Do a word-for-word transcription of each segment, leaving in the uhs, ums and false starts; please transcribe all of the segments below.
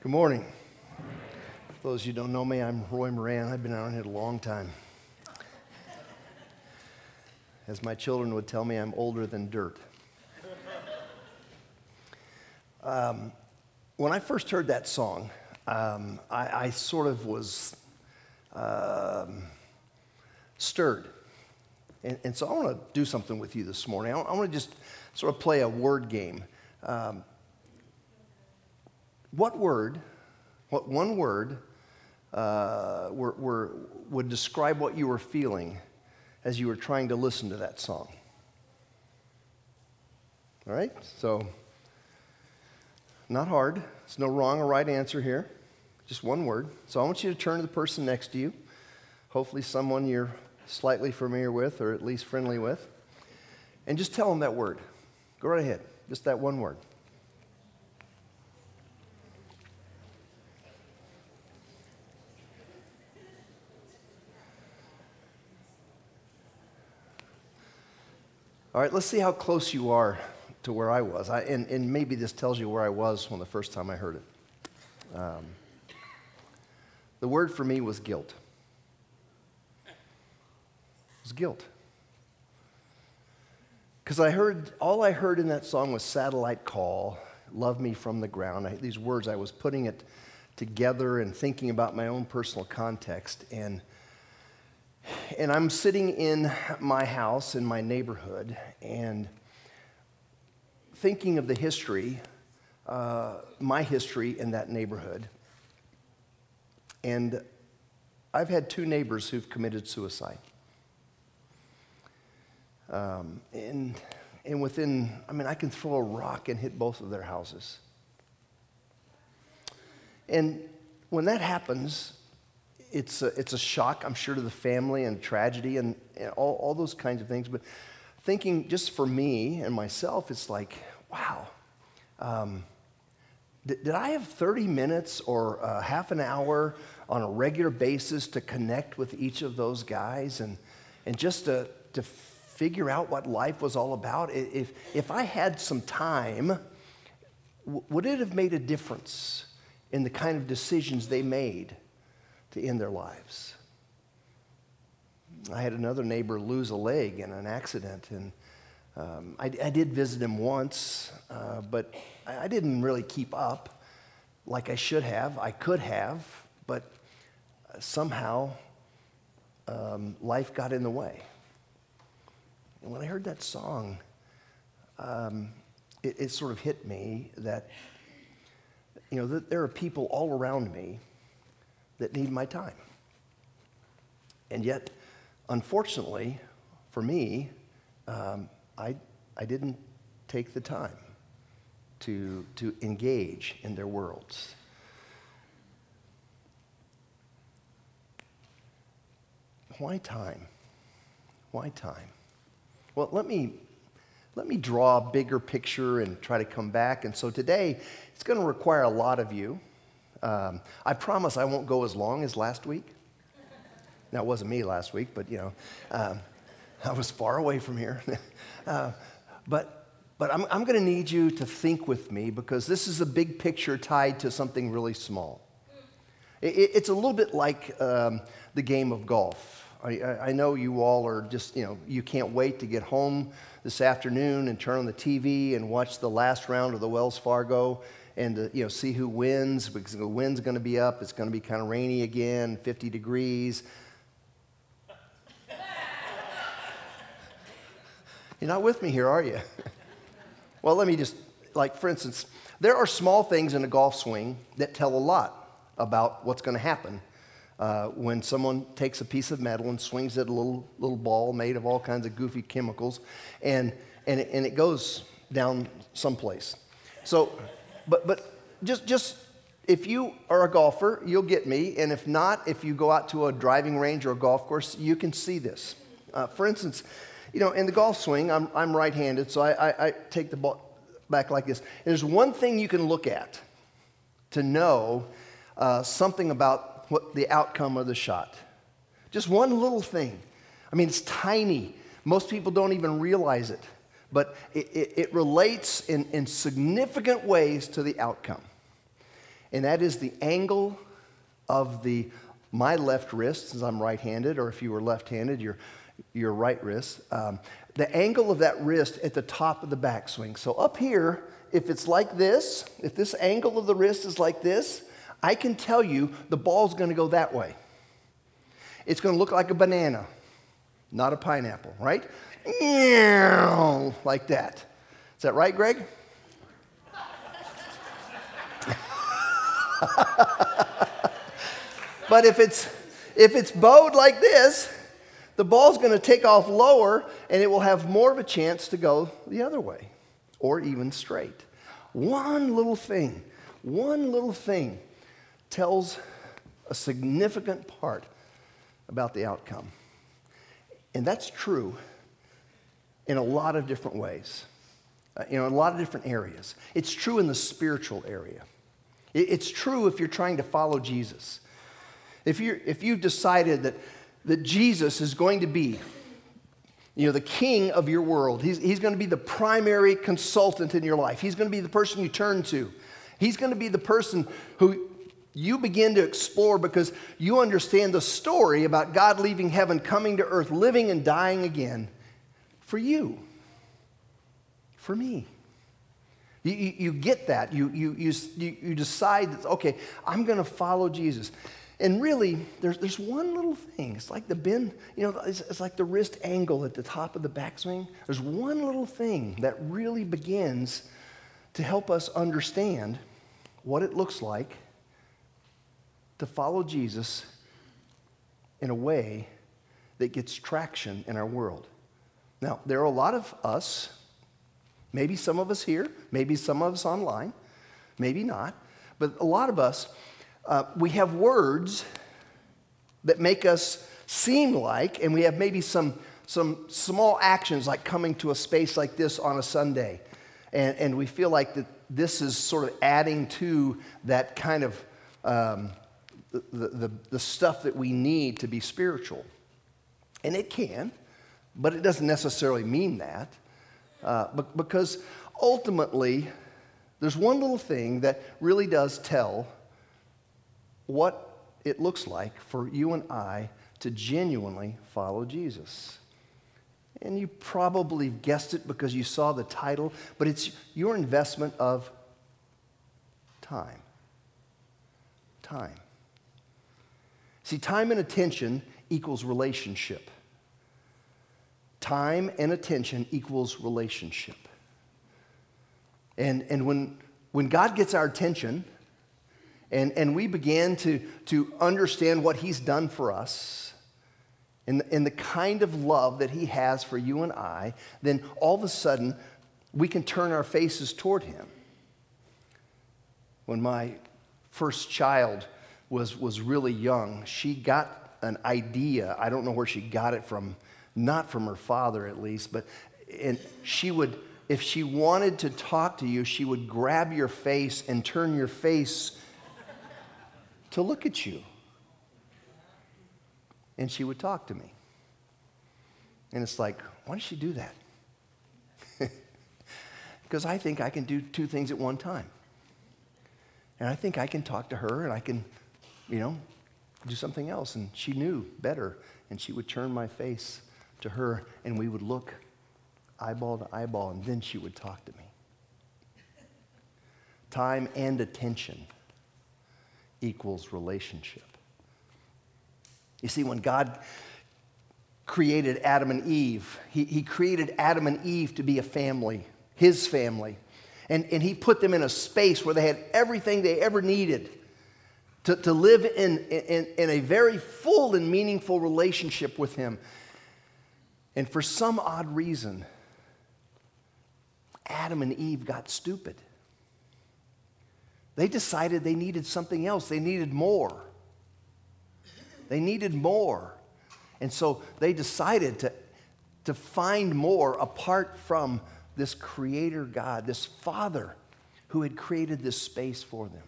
Good morning. For those of you who don't know me, I'm Roy Moran. I've been out here a long time. As my children would tell me, I'm older than dirt. Um, when I first heard that song, um, I, I sort of was um, stirred. And, and so I want to do something with you this morning. I, I want to just sort of play a word game. Um, What word, what one word uh, were, were, would describe what you were feeling as you were trying to listen to that song? All right, so not hard. There's no wrong or right answer here. Just one word. So I want you to turn to the person next to you, hopefully someone you're slightly familiar with or at least friendly with, and just tell them that word. Go right ahead, just that one word. All right, let's see how close you are to where I was. I, and, and maybe this tells you where I was when the first time I heard it. Um, the word for me was guilt. It was guilt. Because I heard, all I heard in that song was satellite call, love me from the ground. I, these words, I was putting it together and thinking about my own personal context. And And I'm sitting in my house, in my neighborhood, and thinking of the history, uh, my history in that neighborhood. And I've had two neighbors who've committed suicide. Um, and, and within, I mean, I can throw a rock and hit both of their houses. And when that happens, It's a, it's a shock, I'm sure, to the family and tragedy and, and all, all those kinds of things. But thinking just for me and myself, it's like, wow, um, did, did I have thirty minutes or uh, half an hour on a regular basis to connect with each of those guys and, and just to, to figure out what life was all about? If, if I had some time, w- would it have made a difference in the kind of decisions they made to end their lives? I had another neighbor lose a leg in an accident, and um, I, I did visit him once, uh, but I, I didn't really keep up like I should have. I could have, but somehow um, life got in the way. And when I heard that song, um, it, it sort of hit me that, you know, that there are people all around me that need my time. And yet, unfortunately, for me, um, I, I didn't take the time to, to engage in their worlds. Why time? Why time? Well, let me, let me draw a bigger picture and try to come back. And so today, it's going to require a lot of you. Um, I promise I won't go as long as last week. Now, it wasn't me last week, but, you know, um, I was far away from here. uh, but but I'm, I'm going to need you to think with me, because this is a big picture tied to something really small. It, it, it's a little bit like um, the game of golf. I, I know you all are just, you know, you can't wait to get home this afternoon and turn on the T V and watch the last round of the Wells Fargo and to, you know, see who wins, because the wind's going to be up, it's going to be kind of rainy again, fifty degrees. You're not with me here, are you? Well, let me just, like, for instance, there are small things in a golf swing that tell a lot about what's going to happen uh, when someone takes a piece of metal and swings at a little little ball made of all kinds of goofy chemicals, and, and, it, and it goes down someplace. So... But but just just if you are a golfer, you'll get me, and if not, if you go out to a driving range or a golf course, you can see this. Uh, for instance, you know, in the golf swing, I'm I'm right-handed, so I, I I take the ball back like this. And there's one thing you can look at to know uh, something about what the outcome of the shot. Just one little thing. I mean, it's tiny. Most people don't even realize it. But it, it, it relates in, in significant ways to the outcome. and that is the angle of the my left wrist, since I'm right-handed, or if you were left-handed, your your right wrist, um, the angle of that wrist at the top of the backswing. So up here, if it's like this, if this angle of the wrist is like this, I can tell you the ball's going to go that way. It's going to look like a banana, not a pineapple, right? Like that. Is that right, Greg? But if it's, if it's bowed like this, the ball's going to take off lower, and it will have more of a chance to go the other way, or even straight. One little thing, one little thing tells a significant part about the outcome. And that's true in a lot of different ways, uh, you know, in a lot of different areas. It's true in the spiritual area. It, it's true if you're trying to follow Jesus. If, you're, if you've decided that, that Jesus is going to be, you know, the king of your world, he's, he's going to be the primary consultant in your life. He's going to be the person you turn to. He's going to be the person who you begin to explore because you understand the story about God leaving heaven, coming to earth, living and dying again for you, for me. You, you, you get that. You, you, you, you decide, that, okay, I'm going to follow Jesus. And really, there's, there's one little thing. It's like the bend, you know, it's, it's like the wrist angle at the top of the backswing. There's one little thing that really begins to help us understand what it looks like to follow Jesus in a way that gets traction in our world. Now, there are a lot of us, maybe some of us here, maybe some of us online, maybe not, but a lot of us, uh, we have words that make us seem like, and we have maybe some, some small actions like coming to a space like this on a Sunday, and, and we feel like that this is sort of adding to that kind of um, The, the, the stuff that we need to be spiritual. And it can, but it doesn't necessarily mean that. Uh, but, because ultimately, there's one little thing that really does tell what it looks like for you and I to genuinely follow Jesus. And you probably guessed it because you saw the title, but it's your investment of time. Time. See, time and attention equals relationship. Time and attention equals relationship. And, and when, when God gets our attention and, and we begin to, to understand what he's done for us and, and the kind of love that he has for you and I, then all of a sudden we can turn our faces toward him. When my first child was was really young, she got an idea. I don't know where she got it from, not from her father at least, but and she would, if she wanted to talk to you, she would grab your face and turn your face to look at you. And she would talk to me. And it's like, why does she do that? Because I think I can do two things at one time. And I think I can talk to her and I can, you know, do something else. And she knew better. And she would turn my face to her and we would look eyeball to eyeball and then she would talk to me. Time and attention equals relationship. You see, when God created Adam and Eve, he, he created Adam and Eve to be a family, his family. And, and he put them in a space where they had everything they ever needed to, to live in, in, in a very full and meaningful relationship with him. And for some odd reason, Adam and Eve got stupid. They decided they needed something else. They needed more. They needed more. And so they decided to, to find more apart from this creator God, this Father who had created this space for them.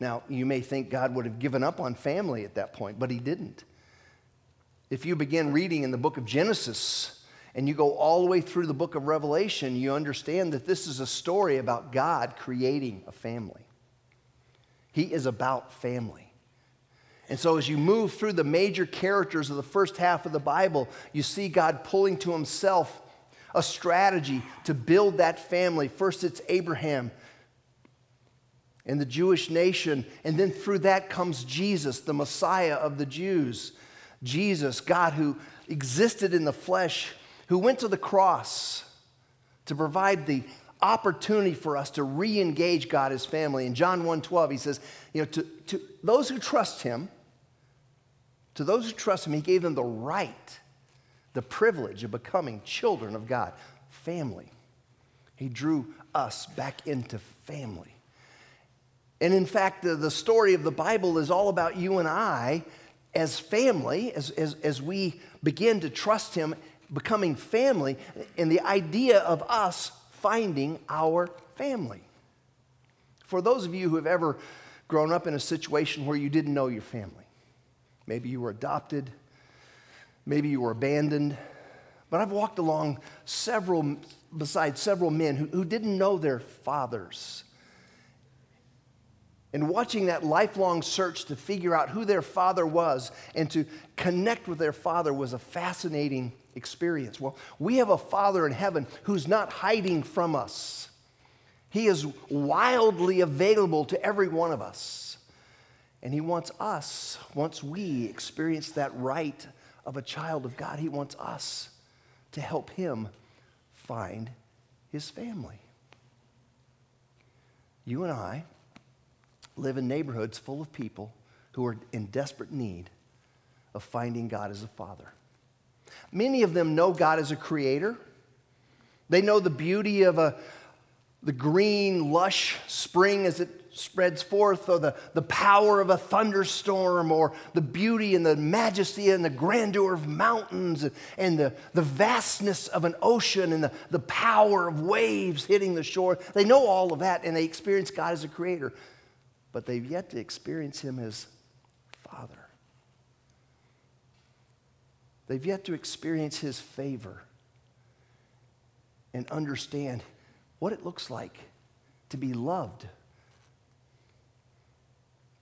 Now, you may think God would have given up on family at that point, but he didn't. If you begin reading in the book of Genesis and you go all the way through the book of Revelation, you understand that this is a story about God creating a family. He is about family. And so as you move through the major characters of the first half of the Bible, you see God pulling to himself a strategy to build that family. First, it's Abraham and the Jewish nation, and then through that comes Jesus, the Messiah of the Jews. Jesus, God who existed in the flesh, who went to the cross to provide the opportunity for us to re-engage God as family. In John one twelve, he says, you know, to, to those who trust him, to those who trust him, he gave them the right, the privilege of becoming children of God, family. He drew us back into family. And in fact, the, the story of the Bible is all about you and I as family, as, as, as we begin to trust him, becoming family, and the idea of us finding our family. For those of you who have ever grown up in a situation where you didn't know your family, maybe you were adopted, maybe you were abandoned, but I've walked along several, beside several men who, who didn't know their fathers. And watching that lifelong search to figure out who their father was and to connect with their father was a fascinating experience. Well, we have a Father in heaven who's not hiding from us. He is wildly available to every one of us. And he wants us, once we experience that right of a child of God, he wants us to help him find his family. You and I live in neighborhoods full of people who are in desperate need of finding God as a father. Many of them know God as a creator. They know the beauty of a, the green, lush spring as it spreads forth, or the, the power of a thunderstorm, or the beauty and the majesty and the grandeur of mountains, and, and the, the vastness of an ocean, and the, the power of waves hitting the shore. They know all of that, and they experience God as a creator. But they've yet to experience him as Father. They've yet to experience his favor and understand what it looks like to be loved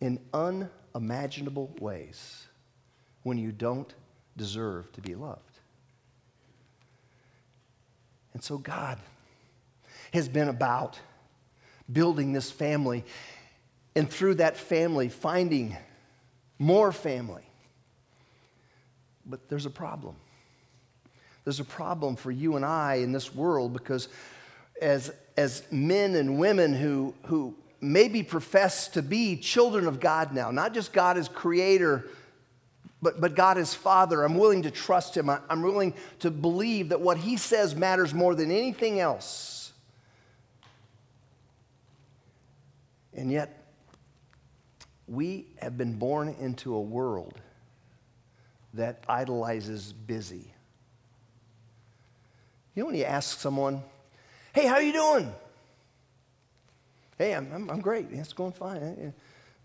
in unimaginable ways when you don't deserve to be loved. And so God has been about building this family, and through that family, finding more family. But there's a problem. There's a problem for you and I in this world, because as, as men and women who, who maybe profess to be children of God now, not just God as creator, but, but God as Father, I'm willing to trust him. I, I'm willing to believe that what he says matters more than anything else. And yet, we have been born into a world that idolizes busy. You know, when you ask someone, hey, how are you doing? Hey, I'm, I'm, I'm great. It's going fine.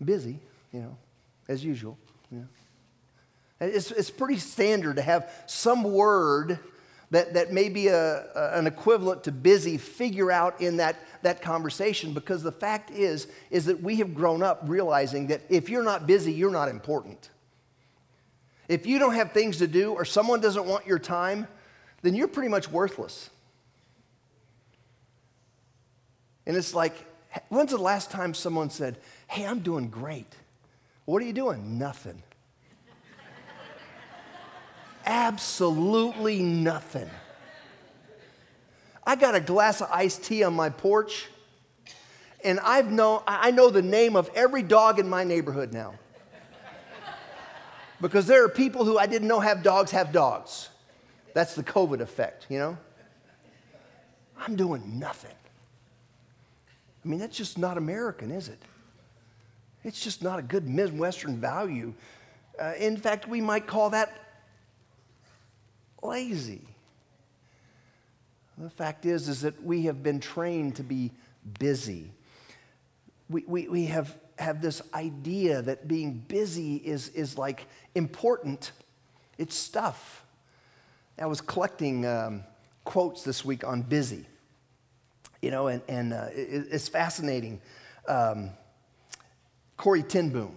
Busy, you know, as usual. You know. It's, it's pretty standard to have some word that, that may be a, a, an equivalent to busy figure out in that, that conversation, because the fact is, is that we have grown up realizing that if you're not busy, you're not important. If you don't have things to do, or someone doesn't want your time, then you're pretty much worthless. And it's like, when's the last time someone said, hey, I'm doing great? What are you doing? Nothing. Absolutely nothing. I got a glass of iced tea on my porch, and I've know, I know the name of every dog in my neighborhood now. Because there are people who I didn't know have dogs have dogs. That's the COVID effect, you know? I'm doing nothing. I mean, that's just not American, is it? It's just not a good Midwestern value. Uh, in fact, we might call that lazy. The fact is, is that we have been trained to be busy. We, we, we have... have this idea that being busy is, is like important. It's stuff. I was collecting um, quotes this week on busy, you know, and, and uh, it, it's fascinating. Um, Corrie Ten Boom.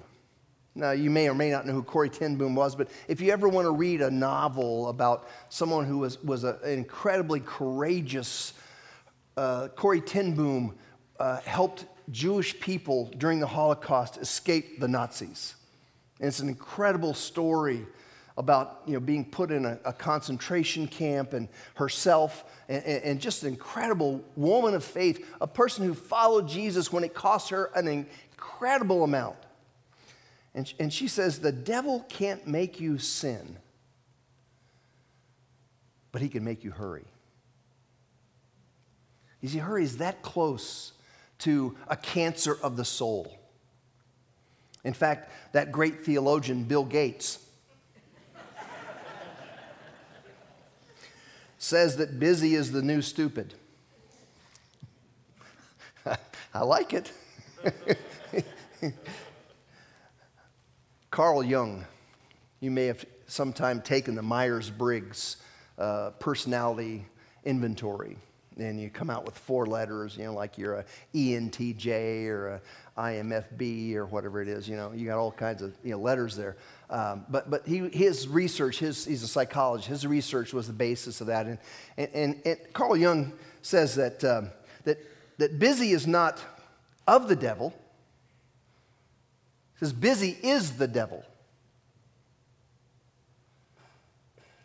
Now, you may or may not know who Corrie Ten Boom was, but if you ever want to read a novel about someone who was, was a, an incredibly courageous, uh, Corrie Ten Boom uh, helped Jewish people during the Holocaust escape the Nazis. And it's an incredible story about, you know, being put in a, a concentration camp, and herself, and, and just an incredible woman of faith, a person who followed Jesus when it cost her an incredible amount. And, and she says, the devil can't make you sin, but he can make you hurry. You see, hurry is that close to a cancer of the soul. In fact, that great theologian, Bill Gates, says that busy is the new stupid. I like it. Carl Jung, you may have sometime taken the Myers Briggs uh, personality inventory, and you come out with four letters, you know, like you're a E N T J or a I M F B or whatever it is. You know, you got all kinds of, you know, letters there. Um, but but he, his research, his, he's a psychologist. His research was the basis of that. And and, and, and Carl Jung says that um, that that busy is not of the devil. Because busy is the devil.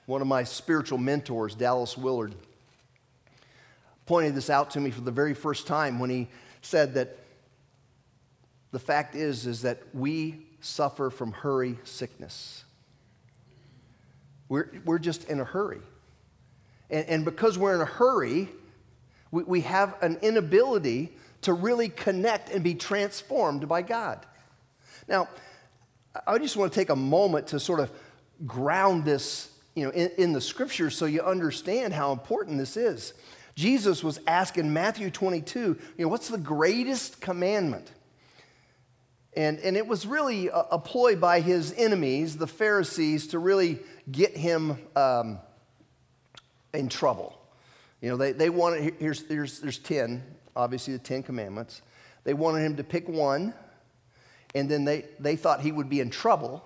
One of my spiritual mentors, Dallas Willard, pointed this out to me for the very first time when he said that the fact is, is that we suffer from hurry sickness. We're, we're just in a hurry. And, and because we're in a hurry, we, we have an inability to really connect and be transformed by God. Now, I just want to take a moment to sort of ground this, you know, in, in the Scriptures so you understand how important this is. Jesus was asked in Matthew twenty-two, you know, what's the greatest commandment? And, and it was really a, a ploy by his enemies, the Pharisees, to really get him um, in trouble. You know, they, they wanted, here's, here's, there's ten, obviously the Ten Commandments. They wanted him to pick one. And then they, they thought he would be in trouble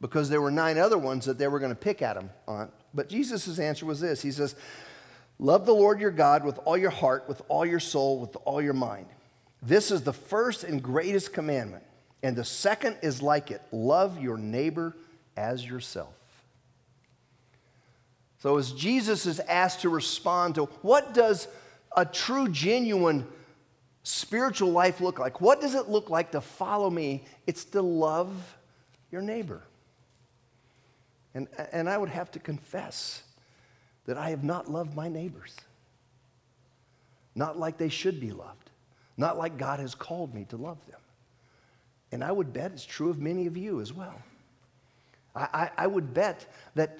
because there were nine other ones that they were going to pick at him on. But Jesus' answer was this. He says, love the Lord your God with all your heart, with all your soul, with all your mind. This is the first and greatest commandment. And the second is like it. Love your neighbor as yourself. So as Jesus is asked to respond to what does a true, genuine spiritual life look like? What does it look like to follow me? It's to love your neighbor. And, and I would have to confess that I have not loved my neighbors. Not like they should be loved. Not like God has called me to love them. And I would bet it's true of many of you as well. I, I, I would bet that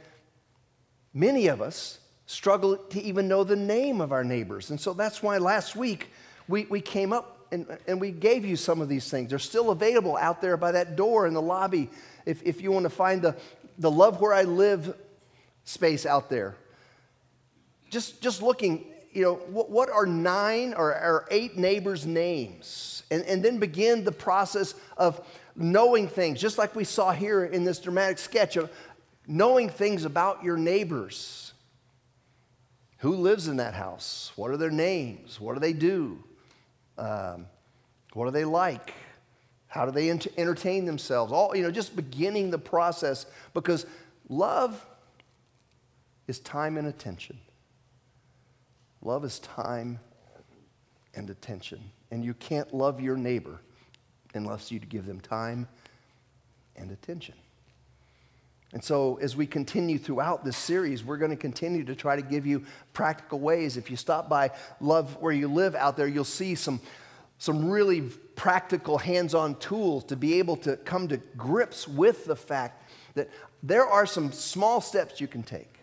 many of us struggle to even know the name of our neighbors. And so that's why last week, We, we came up and, and we gave you some of these things. They're still available out there by that door in the lobby. If, if you want to find the, the Love Where I Live space out there. Just, just looking, you know, what, what are nine or, or eight neighbors' names? And, and then begin the process of knowing things, just like we saw here in this dramatic sketch of knowing things about your neighbors. Who lives in that house? What are their names? What do they do? Um, what are they like? How do they ent- entertain themselves? All, you know, just beginning the process, because love is time and attention. Love is time and attention. And you can't love your neighbor unless you give them time and attention. And so as we continue throughout this series, we're going to continue to try to give you practical ways. If you stop by Love Where You Live out there, you'll see some, some really practical hands-on tools to be able to come to grips with the fact that there are some small steps you can take.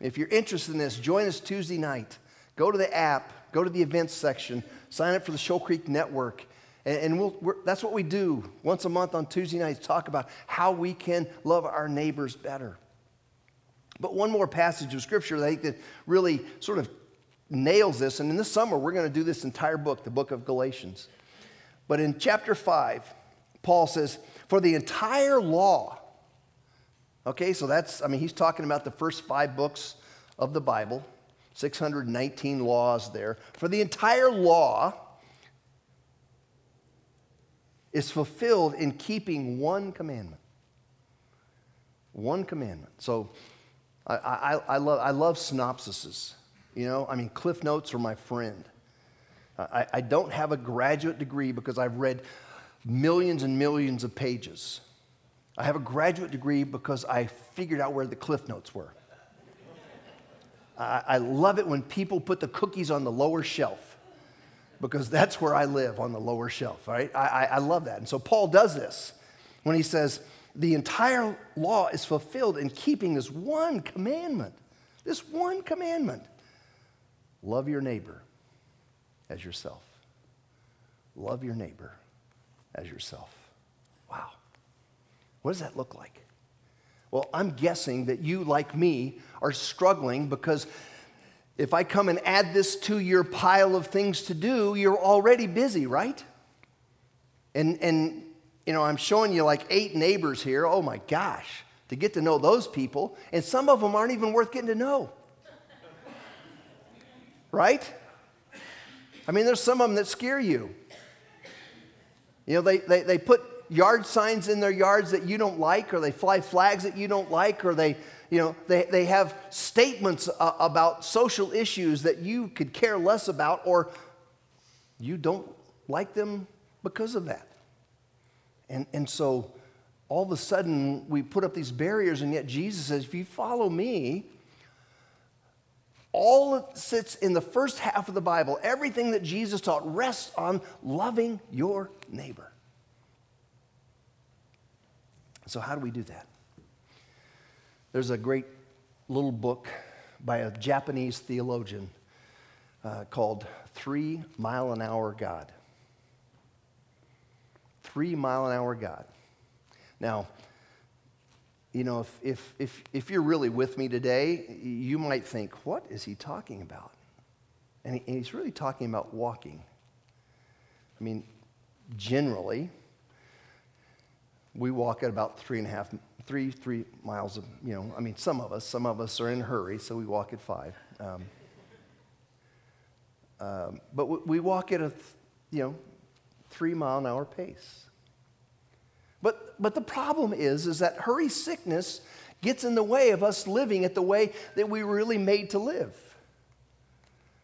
If you're interested in this, join us Tuesday night. Go to the app. Go to the events section. Sign up for the Shoal Creek Network. And we'll, we're, that's what we do once a month on Tuesday nights, talk about how we can love our neighbors better. But one more passage of Scripture that I think that really sort of nails this, and in the summer we're going to do this entire book, the book of Galatians. But in chapter five, Paul says, for the entire law, okay, so that's, I mean, he's talking about the first five books of the Bible, six hundred nineteen laws there. For the entire law is fulfilled in keeping one commandment. One commandment. So I, I, I, love, I love synopsises, you know. I mean, Cliff Notes are my friend. I, I don't have a graduate degree because I've read millions and millions of pages. I have a graduate degree because I figured out where the Cliff Notes were. I, I love it when people put the cookies on the lower shelf because that's where I live, on the lower shelf, right? I, I, I love that. And so Paul does this when he says, the entire law is fulfilled in keeping this one commandment, this one commandment. Love your neighbor as yourself. Love your neighbor as yourself. Wow. What does that look like? Well, I'm guessing that you, like me, are struggling because if I come and add this to your pile of things to do, you're already busy, right? And, and, you know, I'm showing you like eight neighbors here. Oh, my gosh, to get to know those people. And some of them aren't even worth getting to know. Right? I mean, there's some of them that scare you. You know, they, they, they put yard signs in their yards that you don't like, or they fly flags that you don't like, or they, you know, they, they have statements uh, about social issues that you could care less about, or you don't like them because of that. And, and so all of a sudden we put up these barriers, and yet Jesus says, if you follow me, all that sits in the first half of the Bible, everything that Jesus taught, rests on loving your neighbor. So how do we do that? There's a great little book by a Japanese theologian uh, called Three Mile an Hour God. Three Mile an Hour God. Now, you know, if, if, if, if you're really with me today, you might think, what is he talking about? And, he, and he's really talking about walking. I mean, generally, we walk at about three and a half, three, three miles of, you know, I mean, some of us, some of us are in a hurry, so we walk at five. Um, um, but we, we walk at a, you know, three mile an hour pace. But, but the problem is, is that hurry sickness gets in the way of us living at the way that we were really made to live.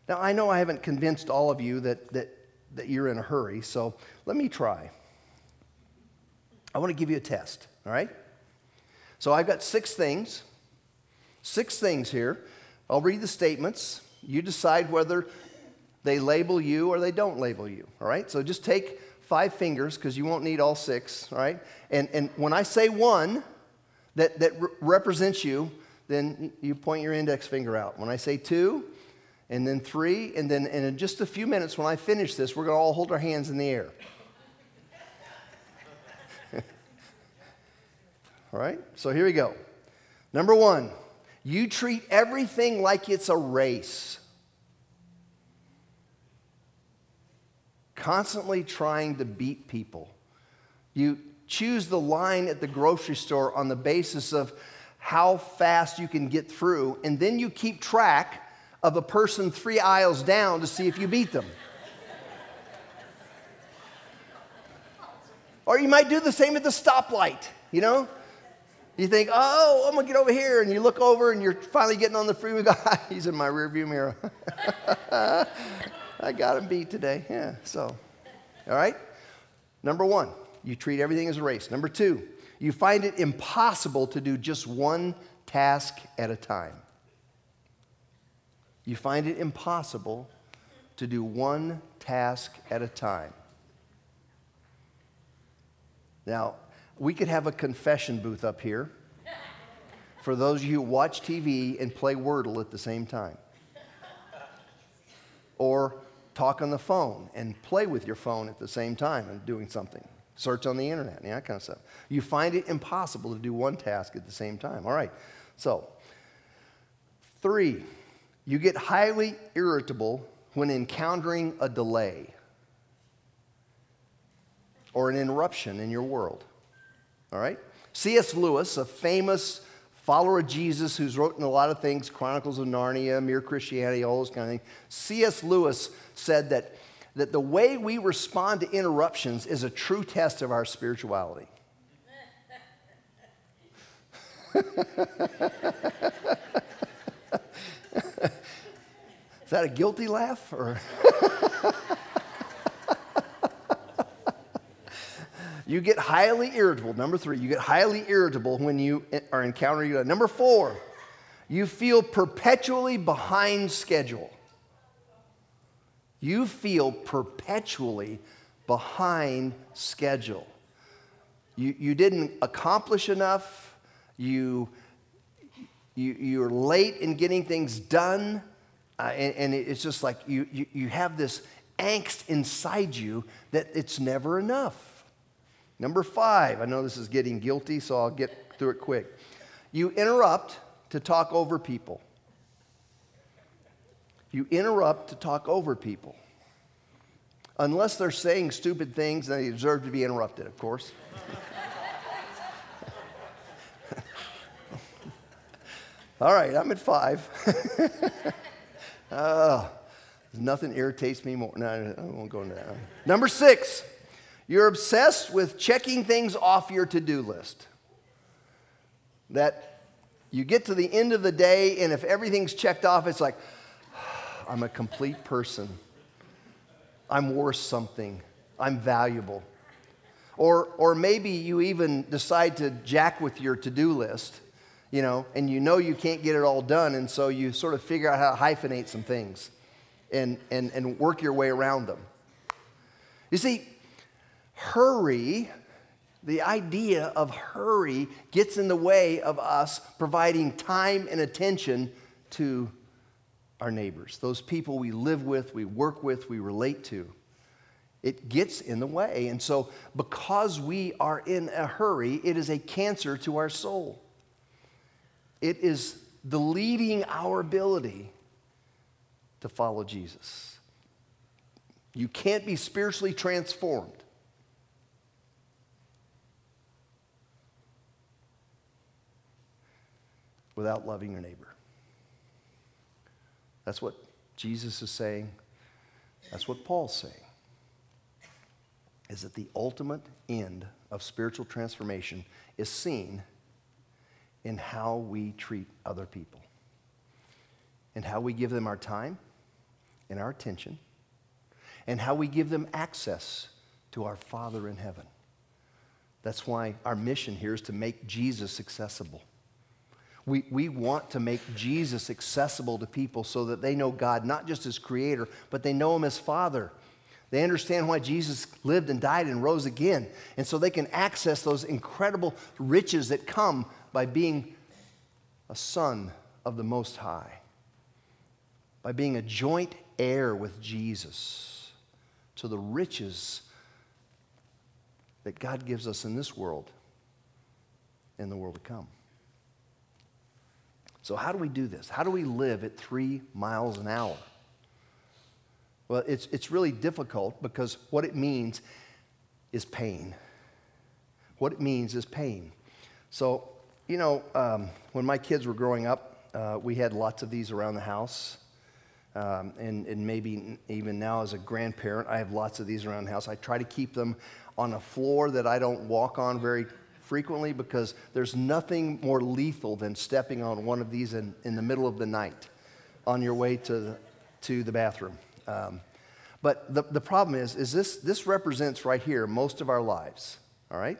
Now, I know I haven't convinced all of you that, that, that you're in a hurry, so let me try. I want to give you a test, all right? So I've got six things, six things here. I'll read the statements. You decide whether they label you or they don't label you, all right? So just take five fingers, because you won't need all six, all right? And, and when I say one that, that re- represents you, then you point your index finger out. When I say two, and then three, and then and in just a few minutes when I finish this, we're going to all hold our hands in the air. All right? So here we go. Number one, you treat everything like it's a race. Constantly trying to beat people. You choose the line at the grocery store on the basis of how fast you can get through, and then you keep track of a person three aisles down to see if you beat them. Or you might do the same at the stoplight, you know? You think, oh, I'm gonna get over here, and you look over, and you're finally getting on the freeway. He's in my rearview mirror. I got him beat today, yeah, so, all right? Number one, you treat everything as a race. Number two, you find it impossible to do just one task at a time. You find it impossible to do one task at a time. Now, we could have a confession booth up here for those of you who watch T V and play Wordle at the same time, or talk on the phone and play with your phone at the same time and doing something. Search on the internet, and that kind of stuff. You find it impossible to do one task at the same time. All right, so three, you get highly irritable when encountering a delay. or an interruption in your world. All right? C S. Lewis, a famous follower of Jesus who's written a lot of things, Chronicles of Narnia, Mere Christianity, all those kind of things. C S. Lewis said that, that the way we respond to interruptions is a true test of our spirituality. Is that a guilty laugh? Or you get highly irritable. Number three, you get highly irritable when you are encountering God. Number four, you feel perpetually behind schedule. You feel perpetually behind schedule. You, you didn't accomplish enough. You, you, you're late in getting things done, uh, and, and it's just like you, you, you have this angst inside you that it's never enough. Number five, I know this is getting guilty, so I'll get through it quick. You interrupt to talk over people. You interrupt to talk over people. Unless they're saying stupid things, they deserve to be interrupted, of course. All right, I'm at five. Oh, nothing irritates me more. No, I won't go into that. Number six, you're obsessed with checking things off your to-do list. That you get to the end of the day, and if everything's checked off, it's like, I'm a complete person. I'm worth something. I'm valuable. Or, or maybe you even decide to jack with your to-do list. You know, and you know you can't get it all done, and so you sort of figure out how to hyphenate some things and, and, and work your way around them. You see, hurry, the idea of hurry gets in the way of us providing time and attention to our neighbors, those people we live with, we work with, we relate to. It gets in the way, and so because we are in a hurry, it is a cancer to our soul. It is deleting our ability to follow Jesus. You can't be spiritually transformed without loving your neighbor. That's what Jesus is saying. That's what Paul's saying. Is that the ultimate end of spiritual transformation is seen in how we treat other people, and how we give them our time and our attention, and how we give them access to our Father in heaven. That's why our mission here is to make Jesus accessible. We, we want to make Jesus accessible to people so that they know God not just as Creator, but they know Him as Father. They understand why Jesus lived and died and rose again, and so they can access those incredible riches that come by being a son of the Most High, by being a joint heir with Jesus to the riches that God gives us in this world and the world to come. So how do we do this? How do we live at three miles an hour? Well, it's, it's really difficult because what it means is pain. What it means is pain. So, you know, um, when my kids were growing up, uh, we had lots of these around the house. Um, and, and maybe even now as a grandparent, I have lots of these around the house. I try to keep them on a floor that I don't walk on very frequently because there's nothing more lethal than stepping on one of these in, in the middle of the night on your way to the, to the bathroom. Um, but the, the problem is, is this, this represents right here most of our lives, all right?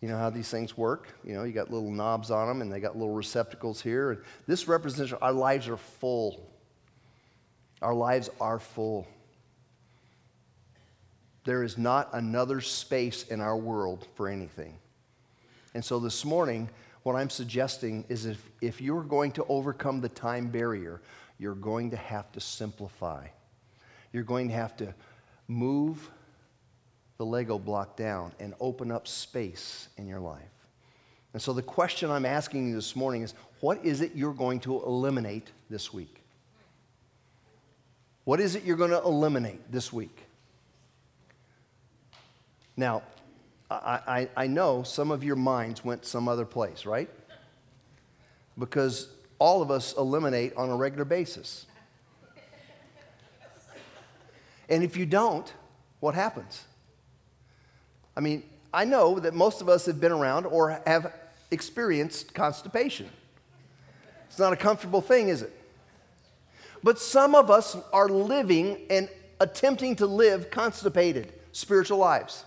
You know how these things work? You know, you got little knobs on them, and they got little receptacles here. And this represents our lives are full. Our lives are full. There is not another space in our world for anything. And so this morning, what I'm suggesting is if, if you're going to overcome the time barrier, you're going to have to simplify. You're going to have to move the Lego block down and open up space in your life. And so the question I'm asking you this morning is, what is it you're going to eliminate this week? What is it you're going to eliminate this week? Now, I, I, I know some of your minds went some other place, right? Because all of us eliminate on a regular basis. And if you don't, what happens? I mean, I know that most of us have been around or have experienced constipation. It's not a comfortable thing, is it? But some of us are living and attempting to live constipated spiritual lives.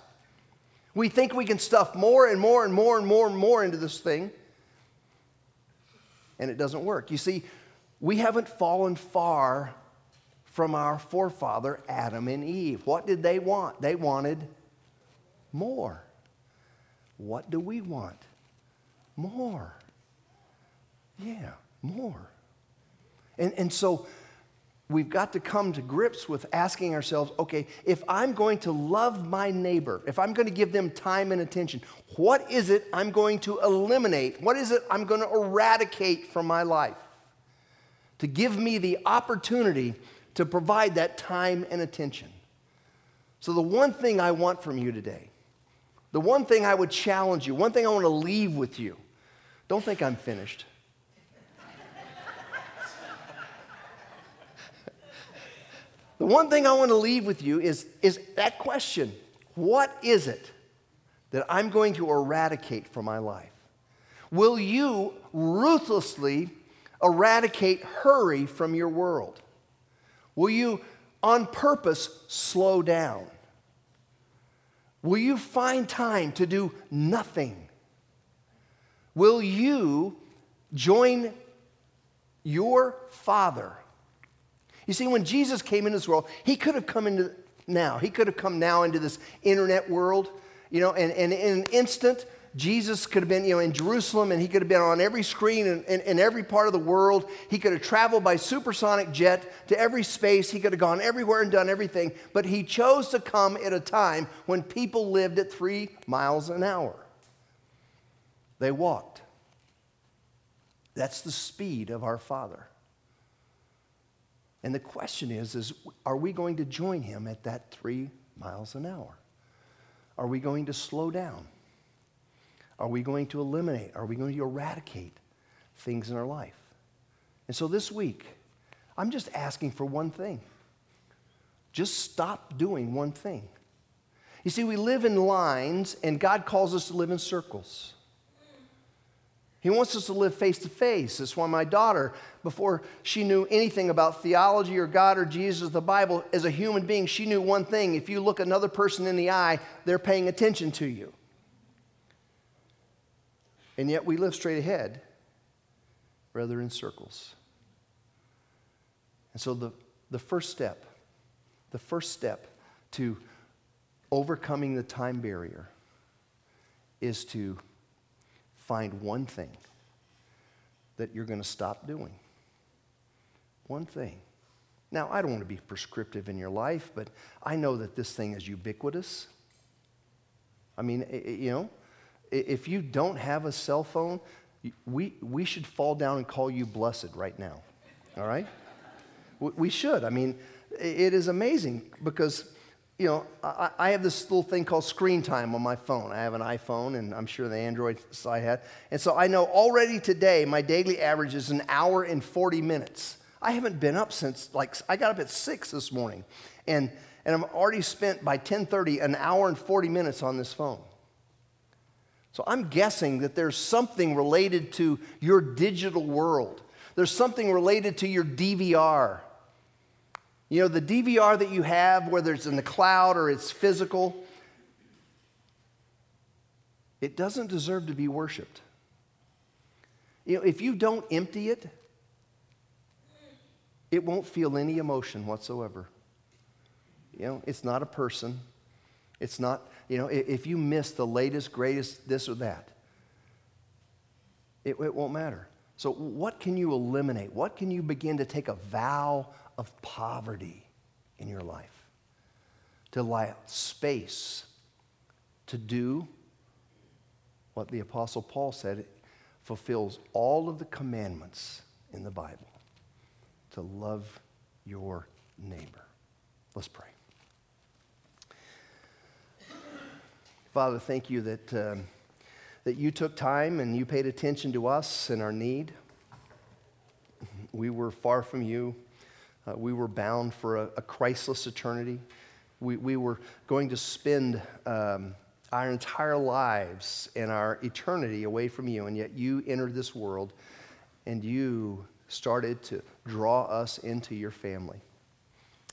We think we can stuff more and more and more and more and more into this thing, and it doesn't work. You see, we haven't fallen far from our forefather Adam and Eve. What did they want? They wanted more. What do we want? More. Yeah, more. And, and so we've got to come to grips with asking ourselves, okay, if I'm going to love my neighbor, if I'm going to give them time and attention, what is it I'm going to eliminate? What is it I'm going to eradicate from my life to give me the opportunity to provide that time and attention? So the one thing I want from you today, the one thing I would challenge you, one thing I want to leave with you, don't think I'm finished. The one thing I want to leave with you is, is that question. What is it that I'm going to eradicate from my life? Will you ruthlessly eradicate hurry from your world? Will you, on purpose, slow down? Will you find time to do nothing? Will you join your Father? You see, when Jesus came into this world, he could have come into now. He could have come now into this internet world, you know, and, and in an instant, Jesus could have been, you know, in Jerusalem, and he could have been on every screen in, in, in every part of the world. He could have traveled by supersonic jet to every space. He could have gone everywhere and done everything, but he chose to come at a time when people lived at three miles an hour. They walked. That's the speed of our Father. And the question is, is, are we going to join him at that three miles an hour? Are we going to slow down? Are we going to eliminate? Are we going to eradicate things in our life? And so this week, I'm just asking for one thing. Just stop doing one thing. You see, we live in lines, and God calls us to live in circles. He wants us to live face to face. That's why my daughter, before she knew anything about theology or God or Jesus or the Bible, as a human being, she knew one thing. If you look another person in the eye, they're paying attention to you. And yet we live straight ahead rather in circles. And so the, the first step, the first step to overcoming the time barrier is to find one thing that you're going to stop doing. One thing. Now, I don't want to be prescriptive in your life, but I know that this thing is ubiquitous. I mean, you know, if you don't have a cell phone, we, we should fall down and call you blessed right now, all right? We should. I mean, it is amazing because, you know, I, I have this little thing called screen time on my phone. I have an iPhone, and I'm sure the Android I had. And so I know already today my daily average is an hour and forty minutes. I haven't been up since, like, I got up at six this morning. And, and I've already spent, by ten thirty, an hour and forty minutes on this phone. So I'm guessing that there's something related to your digital world. There's something related to your D V R. You know, the D V R that you have, whether it's in the cloud or it's physical, it doesn't deserve to be worshiped. You know, if you don't empty it, it won't feel any emotion whatsoever. You know, it's not a person. It's not, you know, if you miss the latest, greatest, this or that, it, it won't matter. So what can you eliminate? What can you begin to take a vow of poverty in your life, to allow space to do what the Apostle Paul said it fulfills all of the commandments in the Bible, to love your neighbor. Let's pray. Father, thank you that, uh, that you took time and you paid attention to us and our need. We were far from you. Uh, we were bound for a, a Christless eternity. We, we were going to spend um, our entire lives and our eternity away from you, and yet you entered this world and you started to draw us into your family.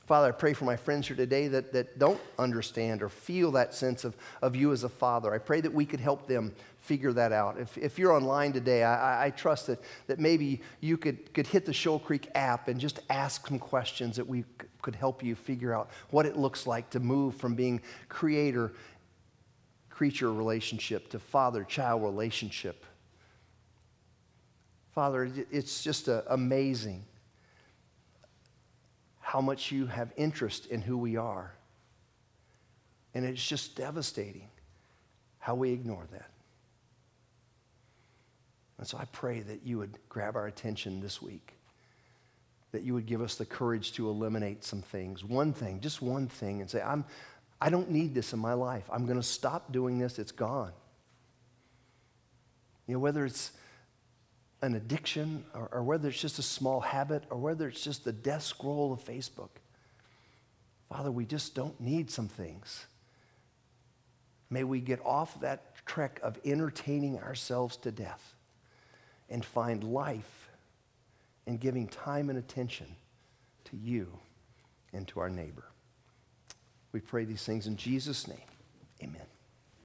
Father, I pray for my friends here today that, that don't understand or feel that sense of, of you as a father. I pray that we could help them figure that out. If, if you're online today, I, I trust that, that maybe you could, could hit the Shoal Creek app and just ask some questions that we could help you figure out what it looks like to move from being creator-creature relationship to father-child relationship. Father, it's just amazing how much you have interest in who we are. And it's just devastating how we ignore that. And so I pray that you would grab our attention this week, that you would give us the courage to eliminate some things, one thing, just one thing, and say, I'm, I don't need this in my life. I'm going to stop doing this. It's gone. You know, whether it's an addiction, or, or whether it's just a small habit, or whether it's just the death scroll of Facebook. Father, we just don't need some things. May we get off that trek of entertaining ourselves to death and find life in giving time and attention to you and to our neighbor. We pray these things in Jesus' name. Amen.